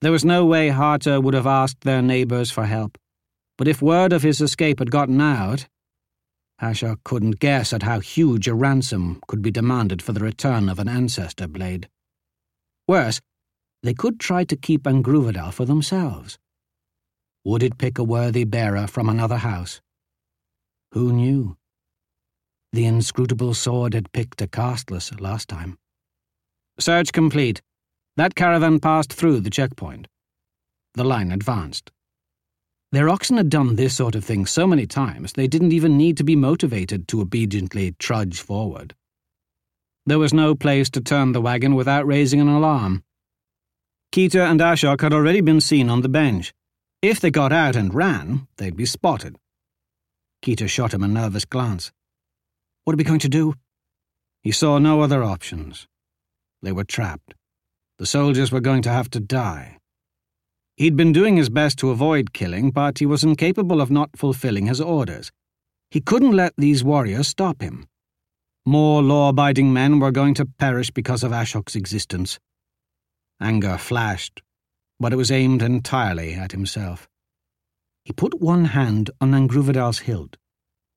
There was no way Harter would have asked their neighbors for help, but if word of his escape had gotten out, Ashok couldn't guess at how huge a ransom could be demanded for the return of an ancestor blade. Worse, they could try to keep Angruvadal for themselves. Would it pick a worthy bearer from another house? Who knew? The inscrutable sword had picked a castless last time. Search complete. That caravan passed through the checkpoint. The line advanced. Their oxen had done this sort of thing so many times they didn't even need to be motivated to obediently trudge forward. There was no place to turn the wagon without raising an alarm. Keita and Ashok had already been seen on the bench. If they got out and ran, they'd be spotted. Keita shot him a nervous glance. What are we going to do? He saw no other options. They were trapped. The soldiers were going to have to die. He'd been doing his best to avoid killing, but he was incapable of not fulfilling his orders. He couldn't let these warriors stop him. More law-abiding men were going to perish because of Ashok's existence. Anger flashed, but it was aimed entirely at himself. He put one hand on Angruvadal's hilt.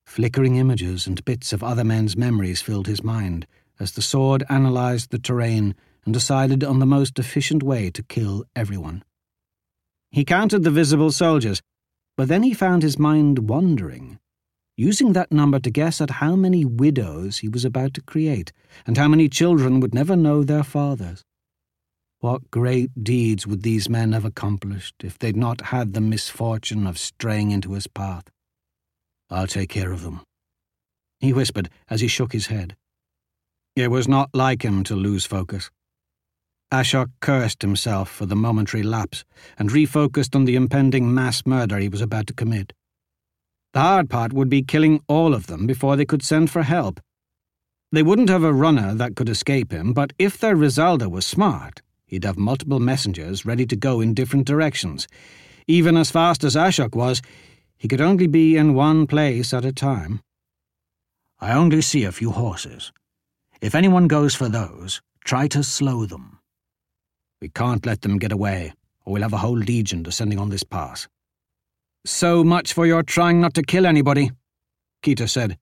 Flickering images and bits of other men's memories filled his mind as the sword analyzed the terrain and decided on the most efficient way to kill everyone. He counted the visible soldiers, but then he found his mind wandering, using that number to guess at how many widows he was about to create and how many children would never know their fathers. What great deeds would these men have accomplished if they'd not had the misfortune of straying into his path? "I'll take care of them," he whispered as he shook his head. It was not like him to lose focus. Ashok cursed himself for the momentary lapse and refocused on the impending mass murder he was about to commit. The hard part would be killing all of them before they could send for help. They wouldn't have a runner that could escape him, but if their Rizalda was smart, he'd have multiple messengers ready to go in different directions. Even as fast as Ashok was, he could only be in one place at a time. "I only see a few horses. If anyone goes for those, try to slow them. We can't let them get away, or we'll have a whole legion descending on this pass." "So much for your trying not to kill anybody," Keita said.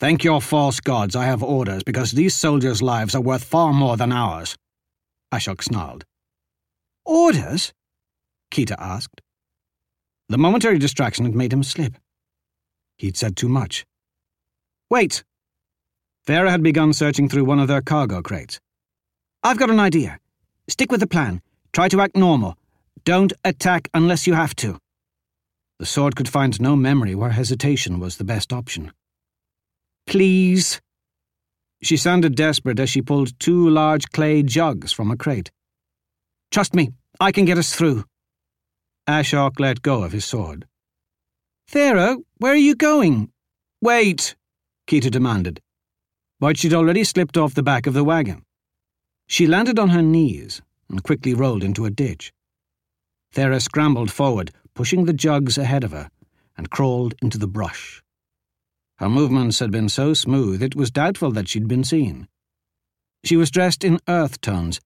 "Thank your false gods I have orders, because these soldiers' lives are worth far more than ours." Ashok snarled. "Orders?" Keita asked. The momentary distraction had made him slip. He'd said too much. "Wait!" Vera had begun searching through one of their cargo crates. "I've got an idea. Stick with the plan. Try to act normal. Don't attack unless you have to." The sword could find no memory where hesitation was the best option. "Please." She sounded desperate as she pulled two large clay jugs from a crate. "Trust me, I can get us through." Ashok let go of his sword. "Thera, where are you going?" "Wait," Keita demanded. But she'd already slipped off the back of the wagon. She landed on her knees and quickly rolled into a ditch. Thera scrambled forward, pushing the jugs ahead of her, and crawled into the brush. Her movements had been so smooth it was doubtful that she'd been seen. She was dressed in earth tones,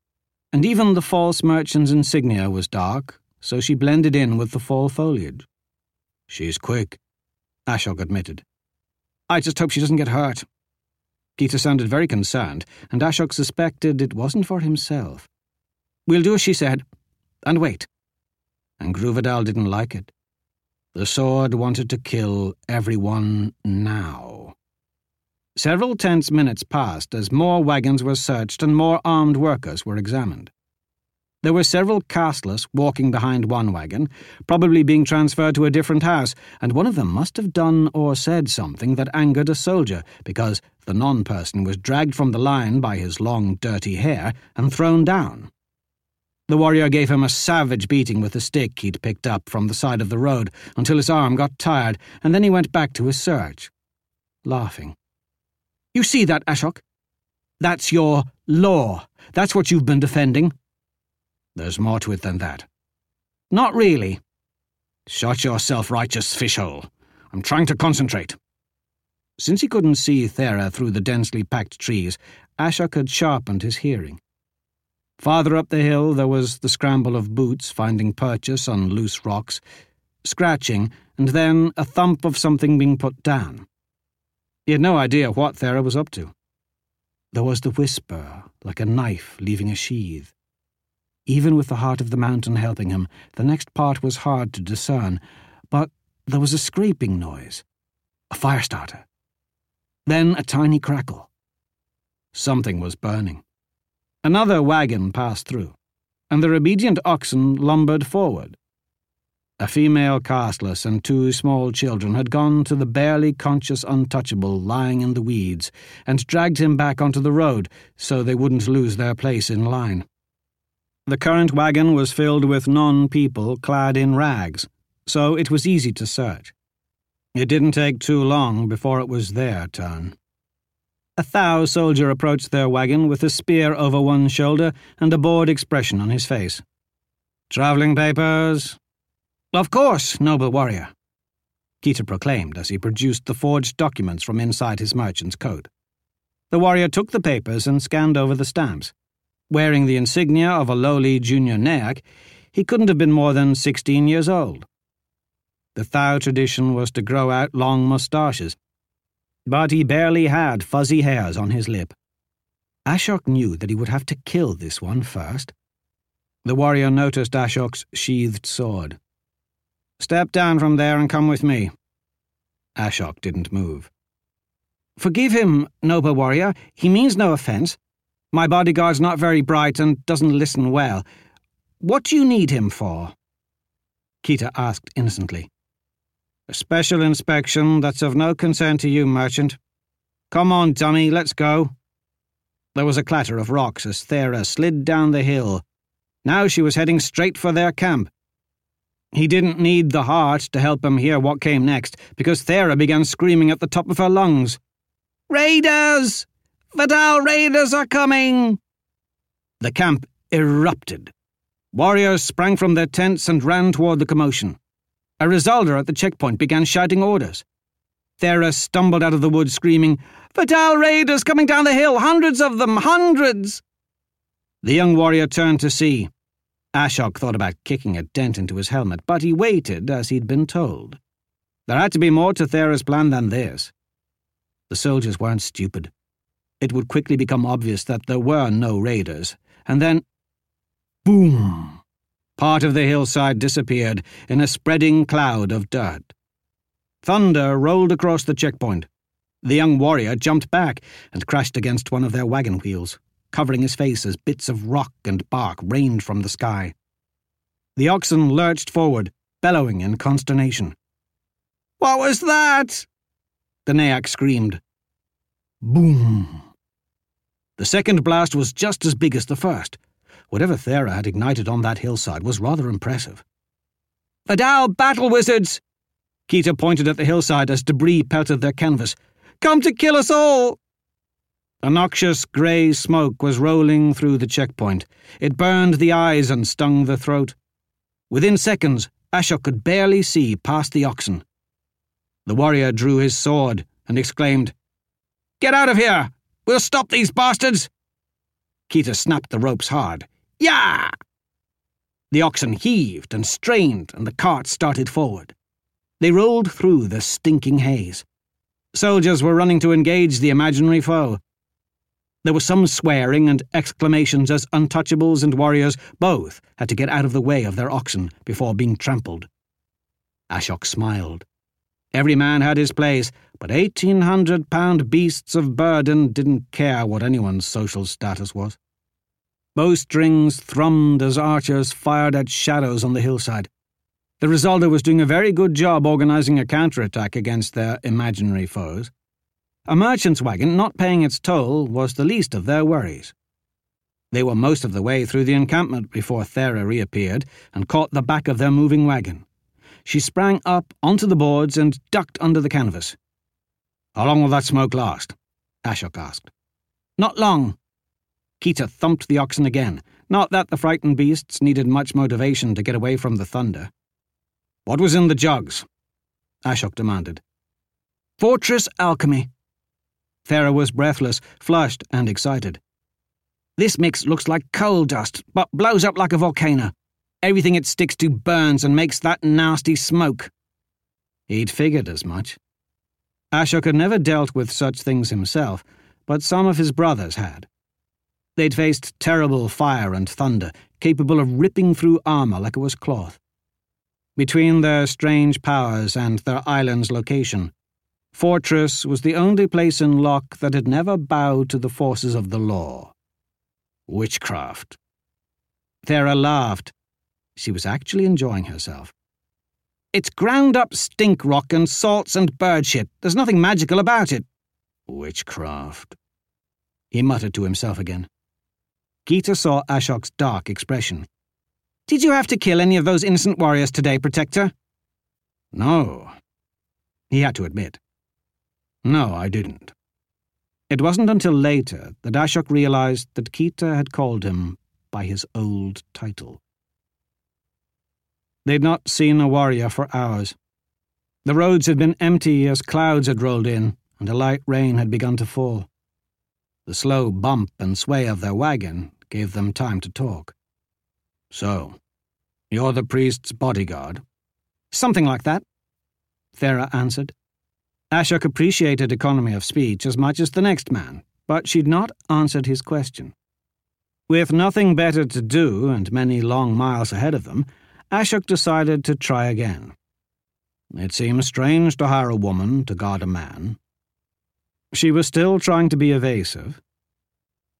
and even the false merchant's insignia was dark, so she blended in with the fall foliage. "She's quick," Ashok admitted. "I just hope she doesn't get hurt." Keita sounded very concerned, and Ashok suspected it wasn't for himself. "We'll do as she said, and wait." Angruvadal didn't like it. The sword wanted to kill everyone now. Several tense minutes passed as more wagons were searched and more armed workers were examined. There were several castless walking behind one wagon, probably being transferred to a different house, and one of them must have done or said something that angered a soldier, because the non-person was dragged from the line by his long, dirty hair and thrown down. The warrior gave him a savage beating with a stick he'd picked up from the side of the road until his arm got tired, and then he went back to his search, laughing. "You see that, Ashok? That's your law. That's what you've been defending." "There's more to it than that." "Not really." "Shut your self-righteous fishhole. I'm trying to concentrate." Since he couldn't see Thera through the densely packed trees, Ashok had sharpened his hearing. Farther up the hill there was the scramble of boots finding purchase on loose rocks, scratching, and then a thump of something being put down. He had no idea what Thera was up to. There was the whisper, like a knife leaving a sheath. Even with the heart of the mountain helping him, the next part was hard to discern, but there was a scraping noise, a fire starter, then a tiny crackle. Something was burning. Another wagon passed through, and their obedient oxen lumbered forward. A female castless and two small children had gone to the barely conscious untouchable lying in the weeds and dragged him back onto the road so they wouldn't lose their place in line. The current wagon was filled with non-people clad in rags, so it was easy to search. It didn't take too long before it was their turn. A Thau soldier approached their wagon with a spear over one shoulder and a bored expression on his face. "Traveling papers?" "Of course, noble warrior," Keita proclaimed as he produced the forged documents from inside his merchant's coat. The warrior took the papers and scanned over the stamps. Wearing the insignia of a lowly junior naiac, he couldn't have been more than 16 years old. The Thau tradition was to grow out long moustaches, but he barely had fuzzy hairs on his lip. Ashok knew that he would have to kill this one first. The warrior noticed Ashok's sheathed sword. "Step down from there and come with me." Ashok didn't move. "Forgive him, noble warrior. He means no offense. My bodyguard's not very bright and doesn't listen well. What do you need him for?" Kita asked innocently. "A special inspection that's of no concern to you, merchant. Come on, dummy, let's go." There was a clatter of rocks as Thera slid down the hill. Now she was heading straight for their camp. He didn't need the heart to help him hear what came next, because Thera began screaming at the top of her lungs. "Raiders! Vidal raiders are coming!" The camp erupted. Warriors sprang from their tents and ran toward the commotion. A Rizalda at the checkpoint began shouting orders. Thera stumbled out of the woods screaming, "Vidal raiders coming down the hill! Hundreds of them! Hundreds!" The young warrior turned to see. Ashok thought about kicking a dent into his helmet, but he waited as he'd been told. There had to be more to Thera's plan than this. The soldiers weren't stupid. It would quickly become obvious that there were no raiders, and then, boom! Part of the hillside disappeared in a spreading cloud of dirt. Thunder rolled across the checkpoint. The young warrior jumped back and crashed against one of their wagon wheels, covering his face as bits of rock and bark rained from the sky. The oxen lurched forward, bellowing in consternation. "What was that?" the Naiak screamed. Boom! The second blast was just as big as the first. Whatever Thera had ignited on that hillside was rather impressive. "Vidal battle wizards!" Kita pointed at the hillside as debris pelted their canvas. "Come to kill us all!" A noxious grey smoke was rolling through the checkpoint. It burned the eyes and stung the throat. Within seconds, Ashok could barely see past the oxen. The warrior drew his sword and exclaimed, "Get out of here! We'll stop these bastards!" Kita snapped the ropes hard. "Yah!" The oxen heaved and strained, and the cart started forward. They rolled through the stinking haze. Soldiers were running to engage the imaginary foe. There was some swearing and exclamations as untouchables and warriors both had to get out of the way of their oxen before being trampled. Ashok smiled. Every man had his place, but 1,800-pound beasts of burden didn't care what anyone's social status was. Bowstrings thrummed as archers fired at shadows on the hillside. The Rizalda was doing a very good job organizing a counterattack against their imaginary foes. A merchant's wagon not paying its toll was the least of their worries. They were most of the way through the encampment before Thera reappeared and caught the back of their moving wagon. She sprang up onto the boards and ducked under the canvas. "How long will that smoke last?" Ashok asked. "Not long." Kita thumped the oxen again. Not that the frightened beasts needed much motivation to get away from the thunder. "What was in the jugs?" Ashok demanded. "Fortress alchemy." Thera was breathless, flushed and excited. "This mix looks like coal dust, but blows up like a volcano. Everything it sticks to burns and makes that nasty smoke." He'd figured as much. Ashok had never dealt with such things himself, but some of his brothers had. They'd faced terrible fire and thunder, capable of ripping through armor like it was cloth. Between their strange powers and their island's location, Fortress was the only place in Locke that had never bowed to the forces of the law. Witchcraft. Thera laughed. She was actually enjoying herself. "It's ground-up stink rock and salts and bird shit. There's nothing magical about it." "Witchcraft," he muttered to himself again. Kita saw Ashok's dark expression. "Did you have to kill any of those innocent warriors today, Protector?" "No," he had to admit. "No, I didn't." It wasn't until later that Ashok realized that Kita had called him by his old title. They'd not seen a warrior for hours. The roads had been empty as clouds had rolled in, and a light rain had begun to fall. The slow bump and sway of their wagon gave them time to talk. "So, you're the priest's bodyguard?" "Something like that," Thera answered. Ashok appreciated economy of speech as much as the next man, but she'd not answered his question. With nothing better to do and many long miles ahead of them, Ashok decided to try again. "It seems strange to hire a woman to guard a man." She was still trying to be evasive.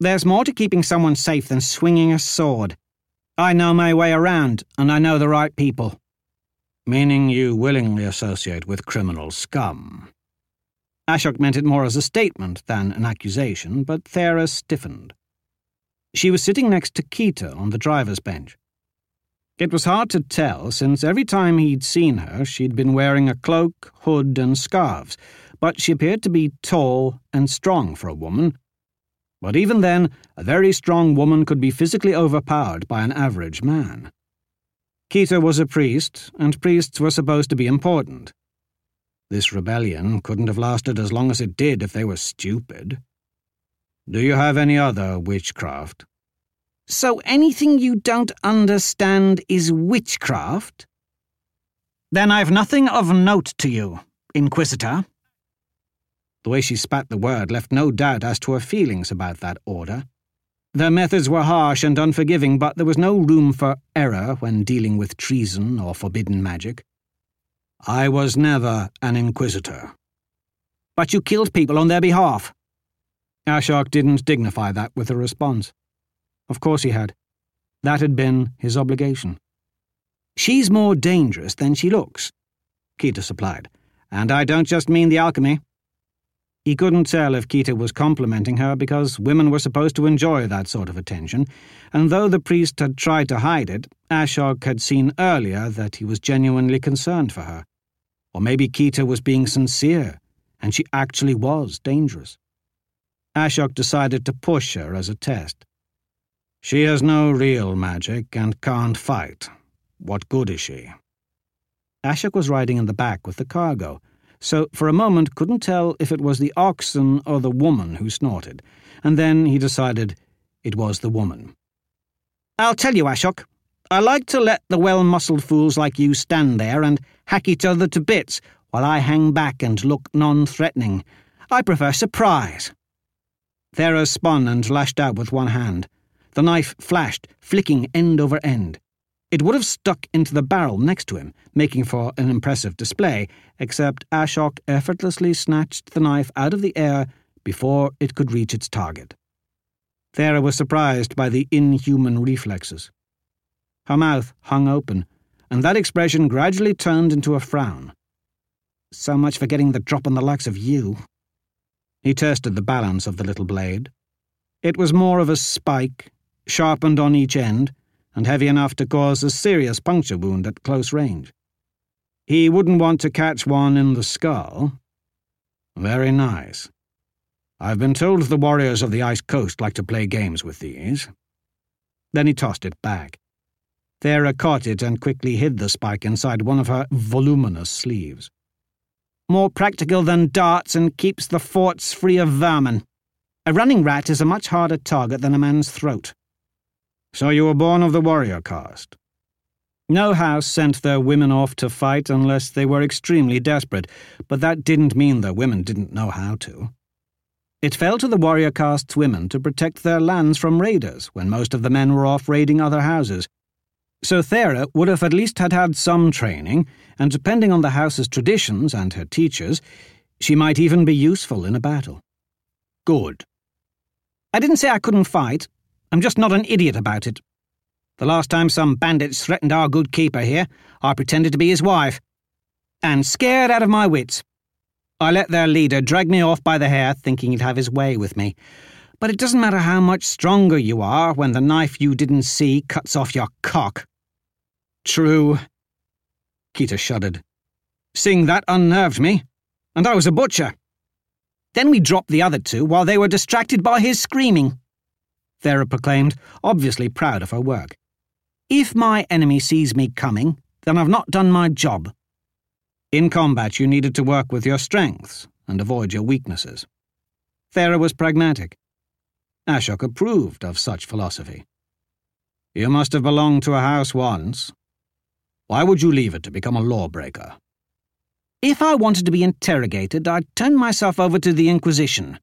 "There's more to keeping someone safe than swinging a sword. I know my way around, and I know the right people." "Meaning you willingly associate with criminal scum." Ashok meant it more as a statement than an accusation, but Thera stiffened. She was sitting next to Keita on the driver's bench. It was hard to tell, since every time he'd seen her, she'd been wearing a cloak, hood, and scarves, but she appeared to be tall and strong for a woman. But even then, a very strong woman could be physically overpowered by an average man. Keita was a priest, and priests were supposed to be important. This rebellion couldn't have lasted as long as it did if they were stupid. "Do you have any other witchcraft?" "So anything you don't understand is witchcraft?" "Then I've nothing of note to you, Inquisitor." The way she spat the word left no doubt as to her feelings about that order. Their methods were harsh and unforgiving, but there was no room for error when dealing with treason or forbidden magic. "I was never an Inquisitor." "But you killed people on their behalf." Ashok didn't dignify that with a response. Of course he had. That had been his obligation. "She's more dangerous than she looks," Keita supplied. "And I don't just mean the alchemy." He couldn't tell if Keita was complimenting her because women were supposed to enjoy that sort of attention, and though the priest had tried to hide it, Ashok had seen earlier that he was genuinely concerned for her. Or maybe Keita was being sincere, and she actually was dangerous. Ashok decided to push her as a test. "She has no real magic and can't fight. What good is she?" Ashok was riding in the back with the cargo, so for a moment couldn't tell if it was the oxen or the woman who snorted, and then he decided it was the woman. "I'll tell you, Ashok, I like to let the well-muscled fools like you stand there and hack each other to bits while I hang back and look non-threatening. I prefer surprise." Thera spun and lashed out with one hand. The knife flashed, flicking end over end. It would have stuck into the barrel next to him, making for an impressive display, except Ashok effortlessly snatched the knife out of the air before it could reach its target. Thera was surprised by the inhuman reflexes. Her mouth hung open, and that expression gradually turned into a frown. "So much for getting the drop on the likes of you." He tested the balance of the little blade. It was more of a spike, sharpened on each end, and heavy enough to cause a serious puncture wound at close range. He wouldn't want to catch one in the skull. "Very nice. I've been told the warriors of the Ice Coast like to play games with these." Then he tossed it back. Thera caught it and quickly hid the spike inside one of her voluminous sleeves. "More practical than darts and keeps the forts free of vermin. A running rat is a much harder target than a man's throat." "So you were born of the warrior caste?" No house sent their women off to fight unless they were extremely desperate, but that didn't mean their women didn't know how to. It fell to the warrior caste's women to protect their lands from raiders when most of the men were off raiding other houses. So Thera would have at least had some training, and depending on the house's traditions and her teachers, she might even be useful in a battle. "Good. I didn't say I couldn't fight. I'm just not an idiot about it. The last time some bandits threatened our good keeper here, I pretended to be his wife, and scared out of my wits. I let their leader drag me off by the hair, thinking he'd have his way with me. But it doesn't matter how much stronger you are when the knife you didn't see cuts off your cock." "True." Keita shuddered. "Seeing that unnerved me, and I was a butcher." "Then we dropped the other two while they were distracted by his screaming," Thera proclaimed, obviously proud of her work. "If my enemy sees me coming, then I've not done my job." "In combat, you needed to work with your strengths and avoid your weaknesses." Thera was pragmatic. Ashok approved of such philosophy. You must have belonged to a house once. Why would you leave it to become a lawbreaker? If I wanted to be interrogated, I'd turn myself over to the Inquisition.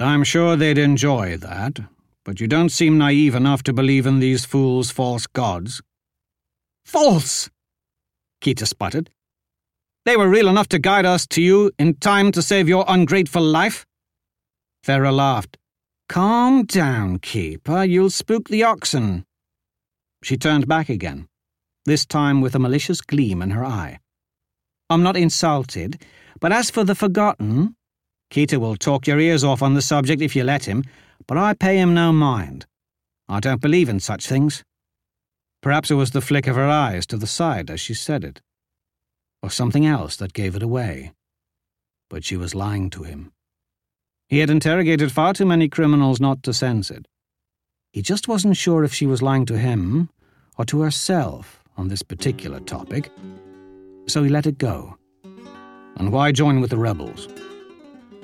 I'm sure they'd enjoy that, but you don't seem naive enough to believe in these fools' false gods. False! Kita sputtered. They were real enough to guide us to you in time to save your ungrateful life. Thera laughed. Calm down, Keeper, you'll spook the oxen. She turned back again, this time with a malicious gleam in her eye. I'm not insulted, but as for the forgotten, Kita will talk your ears off on the subject if you let him, but I pay him no mind. I don't believe in such things. Perhaps it was the flick of her eyes to the side as she said it, or something else that gave it away. But she was lying to him. He had interrogated far too many criminals not to sense it. He just wasn't sure if she was lying to him or to herself on this particular topic, so he let it go. And why join with the rebels?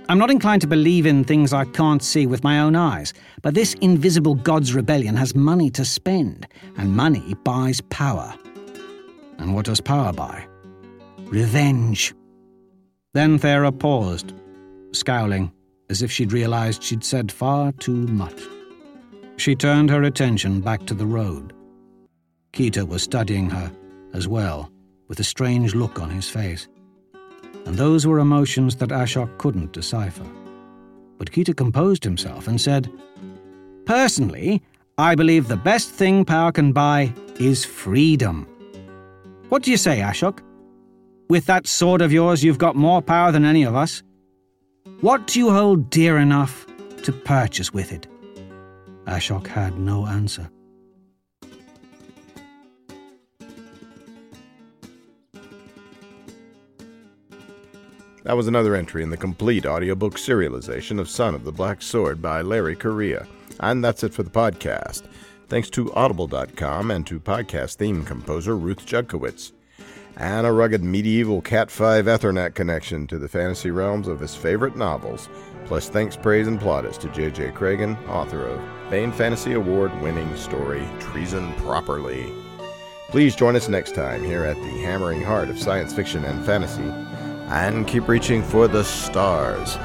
I'm not inclined to believe in things I can't see with my own eyes, but this invisible God's rebellion has money to spend, and money buys power. And what does power buy? Revenge. Then Thera paused, scowling, as if she'd realized she'd said far too much. She turned her attention back to the road. Kita was studying her, as well, with a strange look on his face. And those were emotions that Ashok couldn't decipher. But Kita composed himself and said, Personally, I believe the best thing power can buy is freedom. What do you say, Ashok? With that sword of yours, you've got more power than any of us. What do you hold dear enough to purchase with it? Ashok had no answer. That was another entry in the complete audiobook serialization of Son of the Black Sword by Larry Correia. And that's it for the podcast. Thanks to Audible.com and to podcast theme composer Ruth Judkowitz. And a rugged medieval Cat 5 Ethernet connection to the fantasy realms of his favorite novels, plus thanks, praise, and plaudits to JJ Cragun, author of Baen Fantasy Award-winning story Treason Properly. Please join us next time here at the hammering heart of science fiction and fantasy, and keep reaching for the stars.